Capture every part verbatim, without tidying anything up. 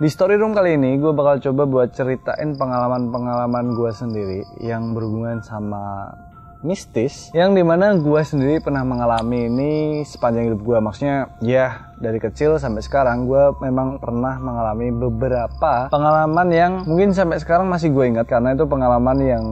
Di story room kali ini gue bakal coba buat ceritain pengalaman-pengalaman gue sendiri yang berhubungan sama mistis, yang dimana gue sendiri pernah mengalami ini sepanjang hidup gue. Maksudnya ya dari kecil sampai sekarang gue memang pernah mengalami beberapa pengalaman yang mungkin sampai sekarang masih gue ingat, karena itu pengalaman yang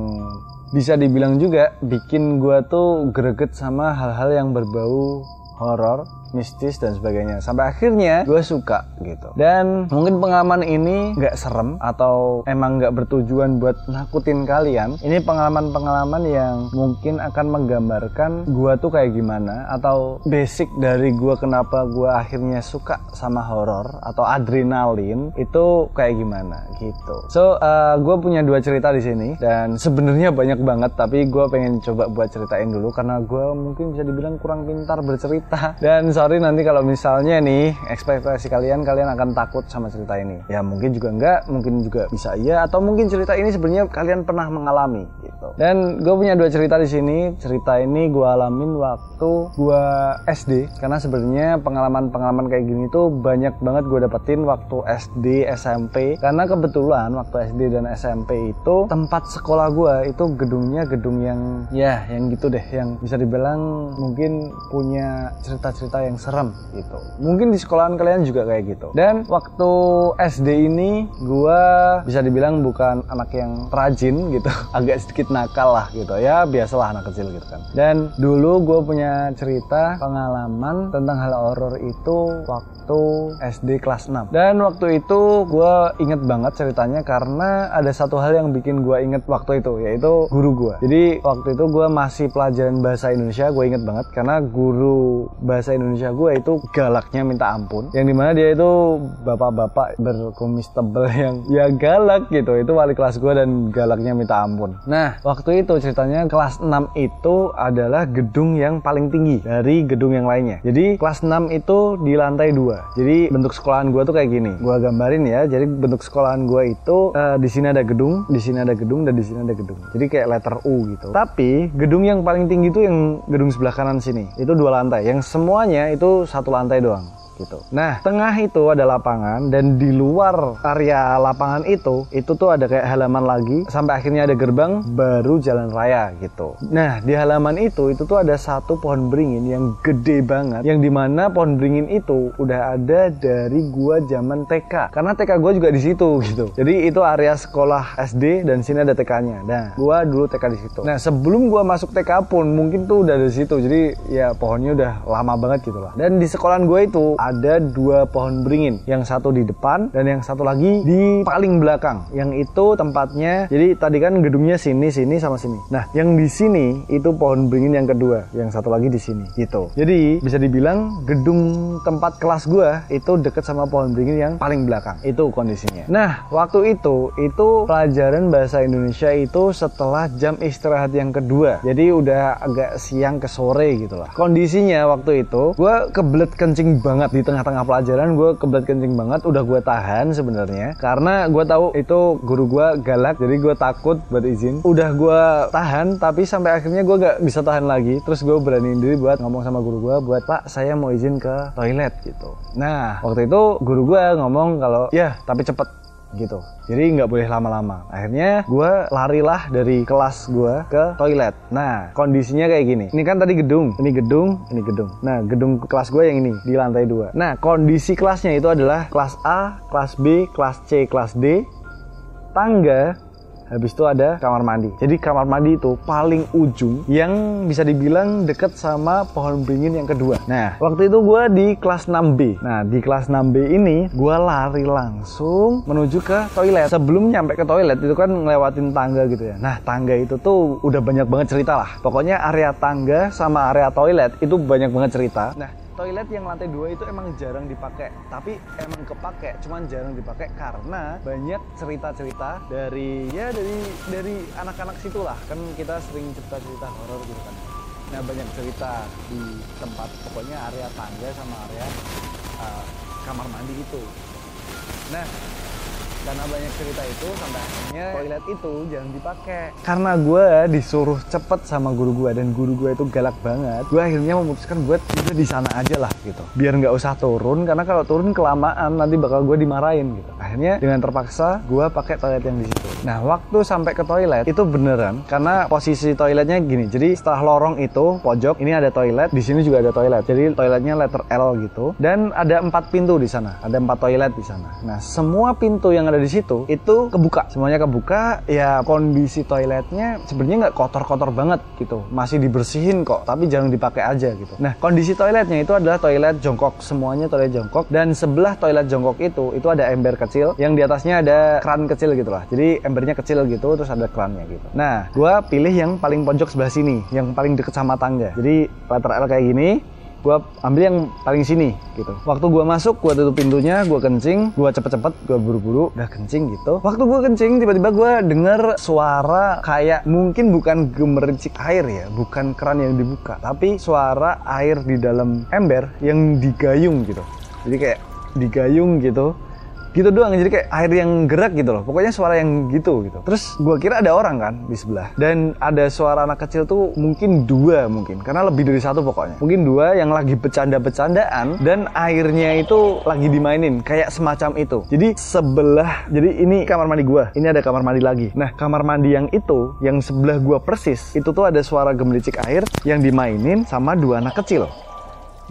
bisa dibilang juga bikin gue tuh greget sama hal-hal yang berbau horor, mistis dan sebagainya, sampai akhirnya gue suka gitu. Dan mungkin pengalaman ini gak serem atau emang gak bertujuan buat nakutin kalian. Ini pengalaman-pengalaman yang mungkin akan menggambarkan gue tuh kayak gimana, atau basic dari gue kenapa gue akhirnya suka sama horor atau adrenalin itu kayak gimana gitu. So uh, gue punya dua cerita di sini, dan sebenarnya banyak banget, tapi gue pengen coba buat ceritain dulu karena gue mungkin bisa dibilang kurang pintar bercerita. Dan sorry nanti kalau misalnya nih ekspektasi kalian, kalian akan takut sama cerita ini. Ya mungkin juga enggak, mungkin juga bisa iya, atau mungkin cerita ini sebenarnya kalian pernah mengalami gitu. Dan gue punya dua cerita di sini. Cerita ini gue alamin waktu gue S D, karena sebenarnya pengalaman-pengalaman kayak gini tuh banyak banget gue dapetin waktu S D, S M P. Karena kebetulan waktu S D dan S M P itu tempat sekolah gue itu gedungnya gedung yang ya yang gitu deh, yang bisa dibilang mungkin punya cerita-cerita yang serem gitu. Mungkin di sekolahan kalian juga kayak gitu. Dan waktu S D ini gue bisa dibilang bukan anak yang rajin gitu, agak sedikit nakal lah gitu ya, biasalah anak kecil gitu kan. Dan dulu gue punya cerita pengalaman tentang hal horor itu waktu S D kelas enam. Dan waktu itu gue inget banget ceritanya karena ada satu hal yang bikin gue inget waktu itu, yaitu guru gue. Jadi waktu itu gue masih pelajaran bahasa Indonesia, gue inget banget karena guru bahasa Indonesia gue itu galaknya minta ampun, yang dimana dia itu bapak-bapak berkumis tebel yang ya galak gitu. Itu wali kelas gue dan galaknya minta ampun. Nah waktu itu ceritanya kelas enam itu adalah gedung yang paling tinggi dari gedung yang lainnya. Jadi kelas enam itu di lantai dua. Jadi bentuk sekolahan gue tuh kayak gini, gue gambarin ya. Jadi bentuk sekolahan gue itu uh, di sini ada gedung, di sini ada gedung, dan di sini ada gedung. Jadi kayak letter U gitu. Tapi gedung yang paling tinggi itu yang gedung sebelah kanan sini, itu dua lantai, yang semuanya itu satu lantai doang gitu. Nah, tengah itu ada lapangan, dan di luar area lapangan itu, itu tuh ada kayak halaman lagi, sampai akhirnya ada gerbang, baru jalan raya gitu. Nah, di halaman itu, itu tuh ada satu pohon beringin yang gede banget, yang dimana pohon beringin itu udah ada dari gua zaman T K, karena T K gua juga di situ gitu. Jadi itu area sekolah S D dan sini ada T K-nya. Nah, gua dulu T K di situ. Nah, sebelum gua masuk T K pun mungkin tuh udah di situ. Jadi ya pohonnya udah lama banget gitu lah. Dan di sekolahan gua itu ada dua pohon beringin, yang satu di depan dan yang satu lagi di paling belakang, yang itu tempatnya, jadi tadi kan gedungnya sini, sini, sama sini. Nah yang di sini itu pohon beringin yang kedua, yang satu lagi di sini gitu. Jadi bisa dibilang gedung tempat kelas gua itu deket sama pohon beringin yang paling belakang, itu kondisinya. Nah waktu itu itu pelajaran bahasa Indonesia itu setelah jam istirahat yang kedua, jadi udah agak siang ke sore gitu lah. Kondisinya waktu itu gua kebelet kencing banget di tengah-tengah pelajaran, gue kebelet kencing banget, udah gue tahan sebenarnya karena gue tahu itu guru gue galak, jadi gue takut buat izin. Udah gue tahan, tapi sampai akhirnya gue gak bisa tahan lagi, terus gue beraniin diri buat ngomong sama guru gue buat, "Pak, saya mau izin ke toilet," gitu. Nah waktu itu guru gue ngomong kalau ya tapi cepet gitu, jadi nggak boleh lama-lama. Akhirnya gue larilah dari kelas gue ke toilet. Nah kondisinya kayak gini, ini kan tadi gedung, ini gedung, ini gedung. Nah gedung kelas gue yang ini di lantai dua. Nah kondisi kelasnya itu adalah kelas A, kelas B, kelas C, kelas D, tangga, habis itu ada kamar mandi. Jadi kamar mandi itu paling ujung yang bisa dibilang deket sama pohon beringin yang kedua. Nah waktu itu gue di kelas enam B. Nah di kelas enam B ini gue lari langsung menuju ke toilet. Sebelum nyampe ke toilet itu kan ngelewatin tangga gitu ya. Nah tangga itu tuh udah banyak banget cerita lah. Pokoknya area tangga sama area toilet itu banyak banget cerita. Nah toilet yang lantai dua itu emang jarang dipakai, tapi emang kepake, cuman jarang dipakai karena banyak cerita-cerita dari ya dari dari anak-anak situlah. Kan kita sering cerita-cerita horor gitu kan. Nah banyak cerita di tempat, pokoknya area tangga sama area uh, kamar mandi itu. Nah Karena banyak cerita itu, sampai akhirnya toilet itu jangan dipakai. Karena gue disuruh cepet sama guru gue, dan guru gue itu galak banget. Gue akhirnya memutuskan buat udah di sana aja lah gitu. Biar nggak usah turun, karena kalau turun kelamaan nanti bakal gue dimarahin gitu. Akhirnya dengan terpaksa gue pakai toilet yang di situ. Nah, waktu sampai ke toilet itu beneran, karena posisi toiletnya gini. Jadi setelah lorong itu pojok, ini ada toilet, di sini juga ada toilet. Jadi toiletnya letter L gitu. Dan ada empat pintu di sana, ada empat toilet di sana. Nah, semua pintu yang ada di situ itu kebuka, semuanya kebuka. Ya kondisi toiletnya sebenarnya nggak kotor-kotor banget gitu, masih dibersihin kok. Tapi jarang dipakai aja gitu. Nah, kondisi toiletnya itu adalah toilet jongkok, semuanya toilet jongkok. Dan sebelah toilet jongkok itu itu ada ember kecil, yang di atasnya ada keran kecil gitu lah. Jadi embernya kecil gitu, terus ada kerannya gitu. Nah, gue pilih yang paling pojok sebelah sini, yang paling deket sama tangga. Jadi letter L kayak gini, gue ambil yang paling sini gitu. Waktu gue masuk, gue tutup pintunya, gue kencing, gue cepet-cepet, gue buru-buru, udah kencing gitu. Waktu gue kencing, tiba-tiba gue denger suara kayak, mungkin bukan gemericik air ya, bukan keran yang dibuka, tapi suara air di dalam ember yang digayung gitu. Jadi kayak digayung gitu. Gitu doang, jadi kayak air yang gerak gitu loh. Pokoknya suara yang gitu gitu. Terus gue kira ada orang kan di sebelah. Dan ada suara anak kecil tuh mungkin dua mungkin. Karena lebih dari satu pokoknya. Mungkin dua yang lagi bercanda-bercandaan. Dan airnya itu lagi dimainin. Kayak semacam itu. Jadi sebelah, jadi ini kamar mandi gue. Ini ada kamar mandi lagi. Nah, kamar mandi yang itu, yang sebelah gue persis, itu tuh ada suara gemericik air yang dimainin sama dua anak kecil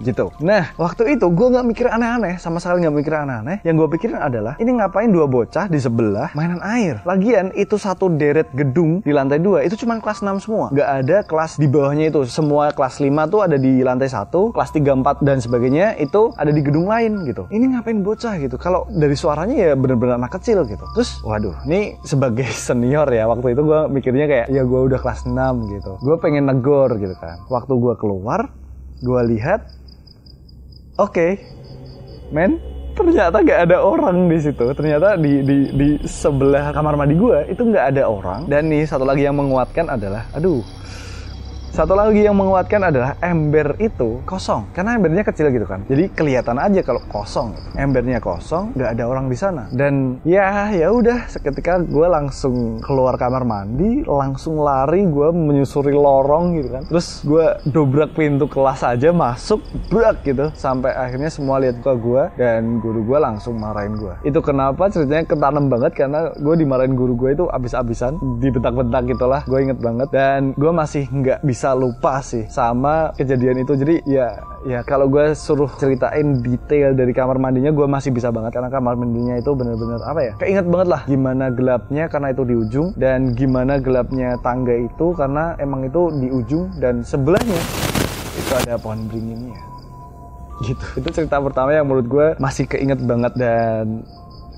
gitu. Nah, waktu itu gue nggak mikir aneh-aneh, sama sekali nggak mikir aneh-aneh. Yang gue pikirin adalah, ini ngapain dua bocah di sebelah mainan air? Lagian itu satu deret gedung di lantai dua itu cuma kelas enam semua, nggak ada kelas di bawahnya itu. Semua kelas lima tuh ada di lantai satu, kelas tiga, empat dan sebagainya itu ada di gedung lain gitu. Ini ngapain bocah gitu? Kalau dari suaranya ya bener-bener anak kecil gitu. Terus waduh, ini sebagai senior ya, waktu itu gue mikirnya kayak, ya gue udah kelas enam gitu, gue pengen negor gitu kan. Waktu gue keluar, gue lihat, oke, okay, men, ternyata gak ada orang di situ. Ternyata di, di, di sebelah kamar mandi gue itu gak ada orang. Dan nih, satu lagi yang menguatkan adalah, aduh, satu lagi yang menguatkan adalah ember itu kosong. Karena embernya kecil gitu kan, jadi kelihatan aja kalau kosong. Embernya kosong, gak ada orang di sana. Dan ya, ya udah, seketika gue langsung keluar kamar mandi, langsung lari, gue menyusuri lorong gitu kan. Terus gue dobrak pintu kelas aja, masuk, brak gitu. Sampai akhirnya semua lihat ke gue, dan guru gue langsung marahin gue. Itu kenapa ceritanya ketanam banget, karena gue dimarahin guru gue itu abis-abisan, dibentak-bentak gitulah. Gue inget banget, dan gue masih gak bisa lupa sih sama kejadian itu. Jadi ya ya kalau gue suruh ceritain detail dari kamar mandinya, gue masih bisa banget, karena kamar mandinya itu bener-bener apa ya, keinget banget lah gimana gelapnya karena itu di ujung, dan gimana gelapnya tangga itu karena emang itu di ujung, dan sebelahnya itu ada pohon beringinnya gitu. Itu cerita pertama yang menurut gue masih keinget banget, dan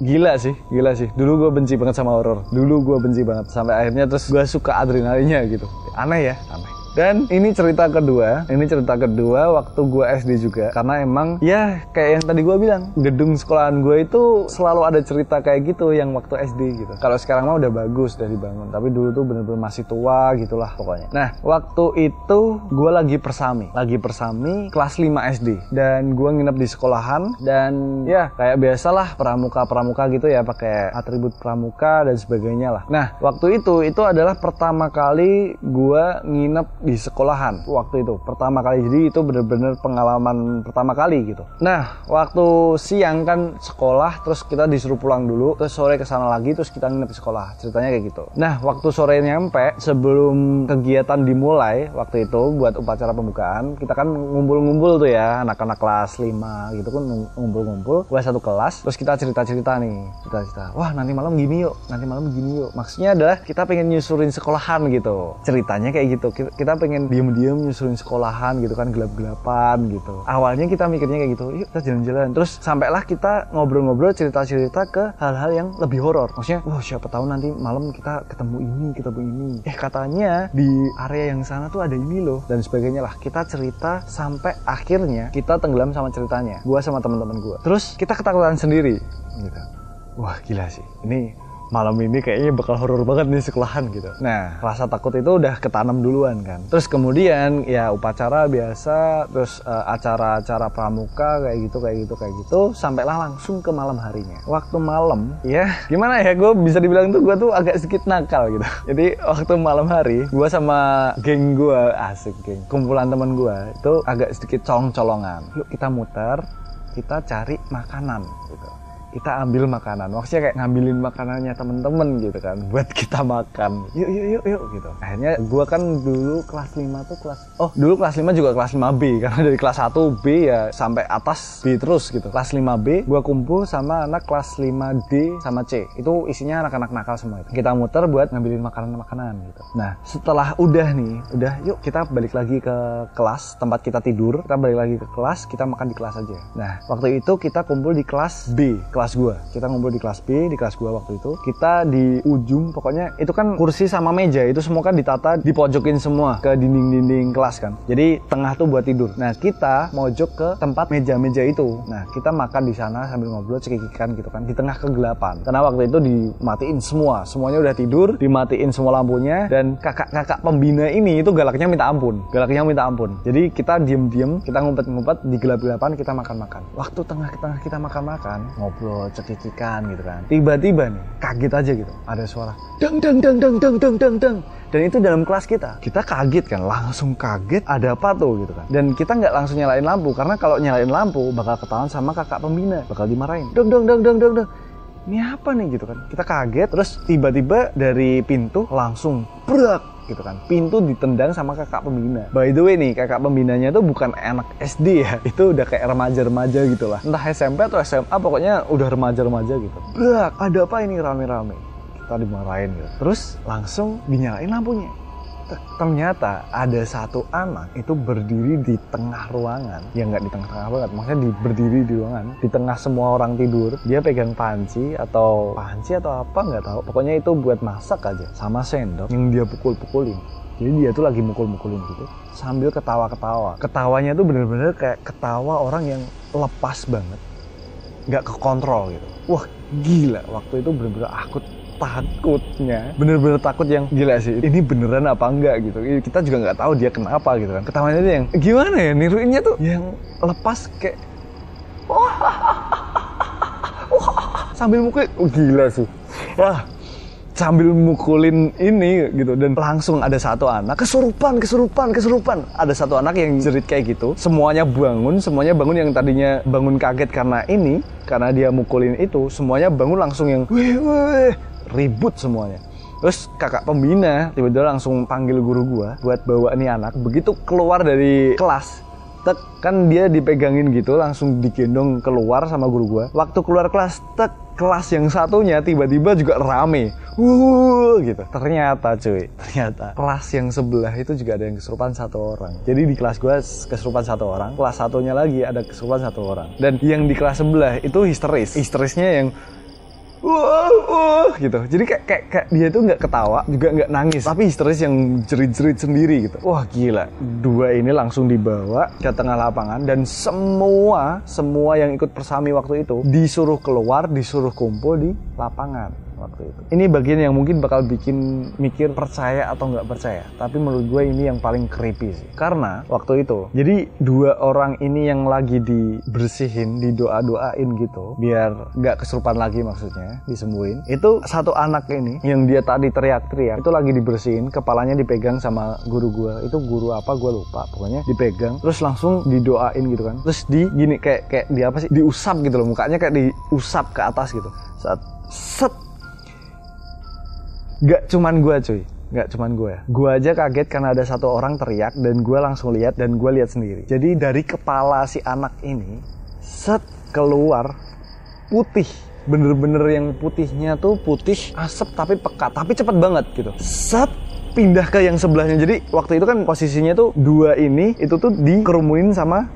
gila sih, gila sih. Dulu gue benci banget sama horor, dulu gue benci banget, sampai akhirnya terus gue suka adrenalinnya gitu. Aneh ya, aneh. Dan ini cerita kedua, ini cerita kedua waktu gue S D juga. Karena emang ya kayak yang tadi gue bilang, gedung sekolahan gue itu selalu ada cerita kayak gitu yang waktu S D gitu. Kalau sekarang mah udah bagus, udah dibangun, tapi dulu tuh bener-bener masih tua gitulah pokoknya. Nah, waktu itu gue lagi persami, lagi persami kelas lima S D, dan gue nginep di sekolahan. Dan ya kayak biasalah pramuka-pramuka gitu ya, pakai atribut pramuka dan sebagainya lah. Nah, waktu itu itu adalah pertama kali gue nginep di sekolahan waktu itu, pertama kali. Jadi itu bener-bener pengalaman pertama kali gitu. Nah, waktu siang kan sekolah, terus kita disuruh pulang dulu, terus sore kesana lagi, terus kita nginep di sekolah, ceritanya kayak gitu. Nah, waktu sore nyampe, sebelum kegiatan dimulai waktu itu buat upacara pembukaan, kita kan ngumpul-ngumpul tuh ya, anak-anak kelas lima gitu kan ngumpul-ngumpul, gue satu kelas. Terus kita cerita-cerita nih, cerita-cerita, wah nanti malam gini yuk, nanti malam gini yuk. Maksudnya adalah kita pengen nyusurin sekolahan gitu, ceritanya kayak gitu. Kita kita pengen diem-diem nyusurin sekolahan gitu kan, gelap-gelapan gitu. Awalnya kita mikirnya kayak gitu, yuk kita jalan-jalan. Terus sampailah kita ngobrol-ngobrol, cerita-cerita ke hal-hal yang lebih horor. Maksudnya, wah siapa tahu nanti malam kita ketemu ini, ketemu ini. Eh katanya di area yang sana tuh ada ini loh, dan sebagainya lah. Kita cerita sampai akhirnya kita tenggelam sama ceritanya, gua sama teman-teman gua. Terus kita ketakutan sendiri gitu. Wah gila sih, ini malam ini kayaknya bakal horor banget nih sekolahan gitu. Nah, rasa takut itu udah ketanam duluan kan. Terus kemudian ya upacara biasa, terus acara-acara uh, pramuka kayak gitu, kayak gitu, kayak gitu, sampailah langsung ke malam harinya. Waktu malam, ya gimana ya, gue bisa dibilang tuh gue tuh agak sedikit nakal gitu. Jadi waktu malam hari, gue sama geng gue, asik geng, kumpulan teman gue itu agak sedikit colong-colongan. Lu kita muter, kita cari makanan gitu. Kita ambil makanan, maksudnya kayak ngambilin makanannya temen-temen gitu kan buat kita makan, yuk yuk yuk yuk gitu. Akhirnya gua kan dulu kelas lima tuh kelas, oh dulu kelas lima juga kelas lima B, karena dari kelas satu B ya sampai atas B terus gitu. Kelas lima B gua kumpul sama anak kelas lima D sama C, itu isinya anak-anak nakal semua itu. Kita muter buat ngambilin makanan-makanan gitu. Nah setelah udah nih, udah yuk kita balik lagi ke kelas tempat kita tidur, kita balik lagi ke kelas, kita makan di kelas aja. Nah waktu itu kita kumpul di kelas B, kelas gua. Kita ngumpul di kelas B, di kelas gua waktu itu. Kita di ujung, pokoknya itu kan kursi sama meja, itu semua kan ditata, dipojokin semua ke dinding-dinding kelas kan. Jadi tengah tuh buat tidur. Nah, kita mojok ke tempat meja-meja itu. Nah, kita makan di sana sambil ngobrol cekikikan gitu kan, di tengah kegelapan. Karena waktu itu dimatiin semua, semuanya udah tidur, dimatiin semua lampunya, dan kakak-kakak pembina ini itu galaknya minta ampun. Galaknya minta ampun. Jadi kita diem-diem, kita ngumpet-ngumpet, di gelap-gelapan kita makan-makan. Waktu tengah-tengah kita makan-makan, ngobrol cekikikan gitu kan. Tiba-tiba nih, kaget aja gitu. Ada suara dang dang dang dang dang dang dang dang. Dan itu dalam kelas kita. Kita kaget kan, langsung kaget, ada apa tuh gitu kan. Dan kita nggak langsung nyalain lampu, karena kalau nyalain lampu bakal ketahuan sama kakak pembina, bakal dimarahin. Dang dang dang dang dang dang. Ini apa nih gitu kan. Kita kaget, terus tiba-tiba dari pintu langsung brak gitu kan. Pintu ditendang sama kakak pembina. By the way nih, kakak pembinanya tuh bukan anak S D ya. Itu udah kayak remaja-remaja gitu lah. Entah S M P atau S M A, pokoknya udah remaja-remaja gitu. Brak, ada apa ini rame-rame? Kita dimarahin gitu. Terus langsung dinyalain lampunya. Ternyata ada satu anak itu berdiri di tengah ruangan. Ya nggak di tengah-tengah banget, maksudnya di, berdiri di ruangan, di tengah semua orang tidur. Dia pegang panci atau panci atau apa nggak tahu. Pokoknya itu buat masak aja, sama sendok yang dia pukul-pukulin. Jadi dia tuh lagi mukul-mukulin gitu, sambil ketawa-ketawa. Ketawanya tuh bener-bener kayak ketawa orang yang lepas banget, nggak kekontrol gitu. Wah gila, waktu itu bener-bener akut. Takutnya, bener-bener takut yang gila sih, ini beneran apa enggak gitu. Kita juga nggak tahu dia kenapa gitu kan. Ketawanya dia yang gimana ya, niruinnya tuh yang lepas kayak sambil mukul, oh, gila sih. Wah, sambil mukulin ini gitu. Dan langsung ada satu anak kesurupan, kesurupan, kesurupan. Ada satu anak yang jerit kayak gitu. Semuanya bangun, semuanya bangun, yang tadinya bangun kaget karena ini, karena dia mukulin itu. Semuanya bangun langsung yang weh weh, ribut semuanya. Terus kakak pembina tiba-tiba langsung panggil guru gua buat bawa nih anak. Begitu keluar dari kelas, tek, kan dia dipegangin gitu, langsung digendong keluar sama guru gua. Waktu keluar kelas, tek, kelas yang satunya tiba-tiba juga rame, wuh gitu. Ternyata cuy, ternyata kelas yang sebelah itu juga ada yang kesurupan satu orang. Jadi di kelas gue kesurupan satu orang, kelas satunya lagi ada kesurupan satu orang. Dan yang di kelas sebelah itu histeris, histerisnya yang wow, wow gitu. Jadi kayak, kayak, kayak dia tuh nggak ketawa juga nggak nangis, tapi histeris yang jerit-jerit sendiri gitu. Wah gila, dua ini langsung dibawa ke tengah lapangan, dan semua semua yang ikut persami waktu itu disuruh keluar, disuruh kumpul di lapangan waktu itu. Ini bagian yang mungkin bakal bikin mikir percaya atau nggak percaya, tapi menurut gue ini yang paling creepy sih. Karena waktu itu, jadi dua orang ini yang lagi dibersihin, didoa-doain gitu, biar nggak kesurupan lagi maksudnya, disembuhin. Itu satu anak ini, yang dia tadi teriak-teriak, itu lagi dibersihin, kepalanya dipegang sama guru gue, itu guru apa gue lupa, pokoknya dipegang, terus langsung didoain gitu kan, terus di gini, kayak, kayak di apa sih, diusap gitu loh, mukanya kayak diusap ke atas gitu, saat set. Gak cuman gue cuy, gak cuman gue. Gue aja kaget karena ada satu orang teriak, dan gue langsung lihat, dan gue lihat sendiri. Jadi dari kepala si anak ini set keluar putih, bener-bener yang putihnya tuh putih asap tapi pekat, tapi cepet banget gitu. Set pindah ke yang sebelahnya. Jadi waktu itu kan posisinya tuh dua ini itu tuh dikerumunin sama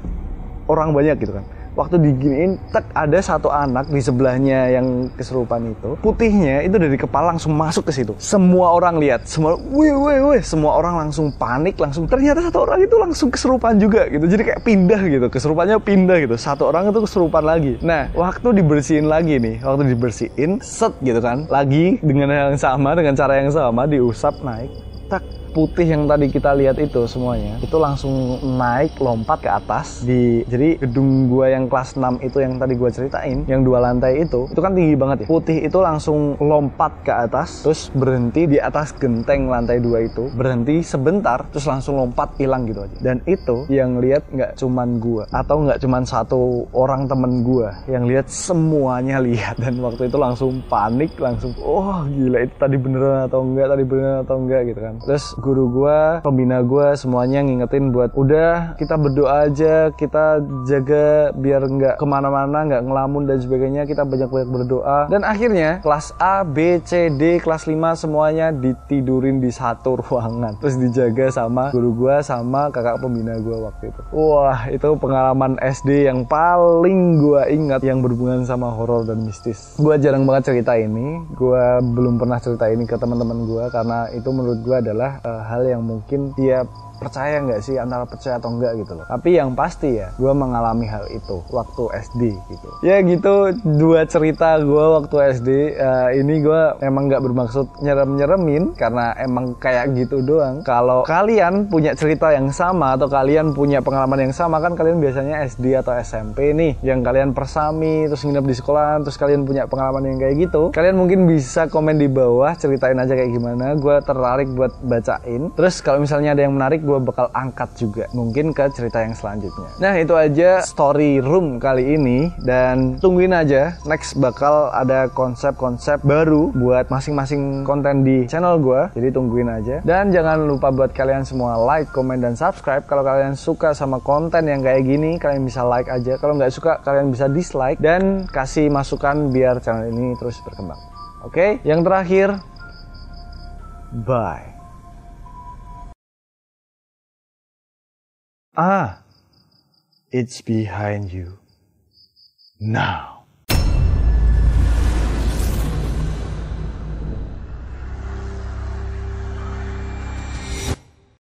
orang banyak gitu kan. waktu diginiin, tek, ada satu anak di sebelahnya yang keserupaan itu, putihnya itu dari kepala langsung masuk ke situ. Semua orang lihat, semua wih wih wih, semua orang langsung panik, langsung ternyata satu orang itu langsung keserupaan juga gitu. Jadi kayak pindah gitu, keserupaannya pindah gitu. Satu orang itu keserupaan lagi. Nah, waktu dibersihin lagi nih, waktu dibersihin, set gitu kan, lagi dengan yang sama, dengan cara yang sama, diusap naik, tak, putih yang tadi kita lihat itu semuanya itu langsung naik lompat ke atas di jadi gedung gua yang kelas enam itu yang tadi gua ceritain yang dua lantai itu itu kan tinggi banget ya, putih itu langsung lompat ke atas terus berhenti di atas genteng lantai dua itu, berhenti sebentar terus langsung lompat hilang gitu aja. Dan itu yang lihat nggak cuman gua atau nggak cuman satu orang temen gua, yang lihat semuanya lihat, dan waktu itu langsung panik, langsung oh gila itu tadi beneran atau enggak, tadi beneran atau enggak gitu kan. Terus guru gue, pembina gue, semuanya ngingetin buat udah kita berdoa aja, kita jaga biar nggak kemana-mana, nggak ngelamun dan sebagainya, kita banyak-banyak berdoa. Dan akhirnya kelas A, B, C, D, kelas lima semuanya ditidurin di satu ruangan, terus dijaga sama guru gue sama kakak pembina gue waktu itu. Wah, itu pengalaman S D yang paling gue ingat yang berhubungan sama horor dan mistis. Gue jarang banget cerita ini, gue belum pernah cerita ini ke teman-teman gue karena itu menurut gue adalah uh, hal yang mungkin dia percaya nggak sih, antara percaya atau enggak gitu loh. Tapi yang pasti ya, gue mengalami hal itu waktu S D gitu. Ya gitu, dua cerita gue waktu S D. Uh, ini gue emang nggak bermaksud nyerem-nyeremin karena emang kayak gitu doang. Kalau kalian punya cerita yang sama atau kalian punya pengalaman yang sama, kan kalian biasanya S D atau S M P nih, yang kalian persami terus nginep di sekolah, terus kalian punya pengalaman yang kayak gitu. Kalian mungkin bisa komen di bawah, ceritain aja kayak gimana. Gue tertarik buat bacain. Terus kalau misalnya ada yang menarik, gue bakal angkat juga mungkin ke cerita yang selanjutnya. Nah itu aja story room kali ini, dan tungguin aja next bakal ada konsep-konsep baru buat masing-masing konten di channel gue, jadi tungguin aja. Dan jangan lupa buat kalian semua like, comment, dan subscribe. Kalau kalian suka sama konten yang kayak gini, kalian bisa like aja. Kalau nggak suka, kalian bisa dislike dan kasih masukan biar channel ini terus berkembang. Oke, yang terakhir, bye. Ah, it's behind you now.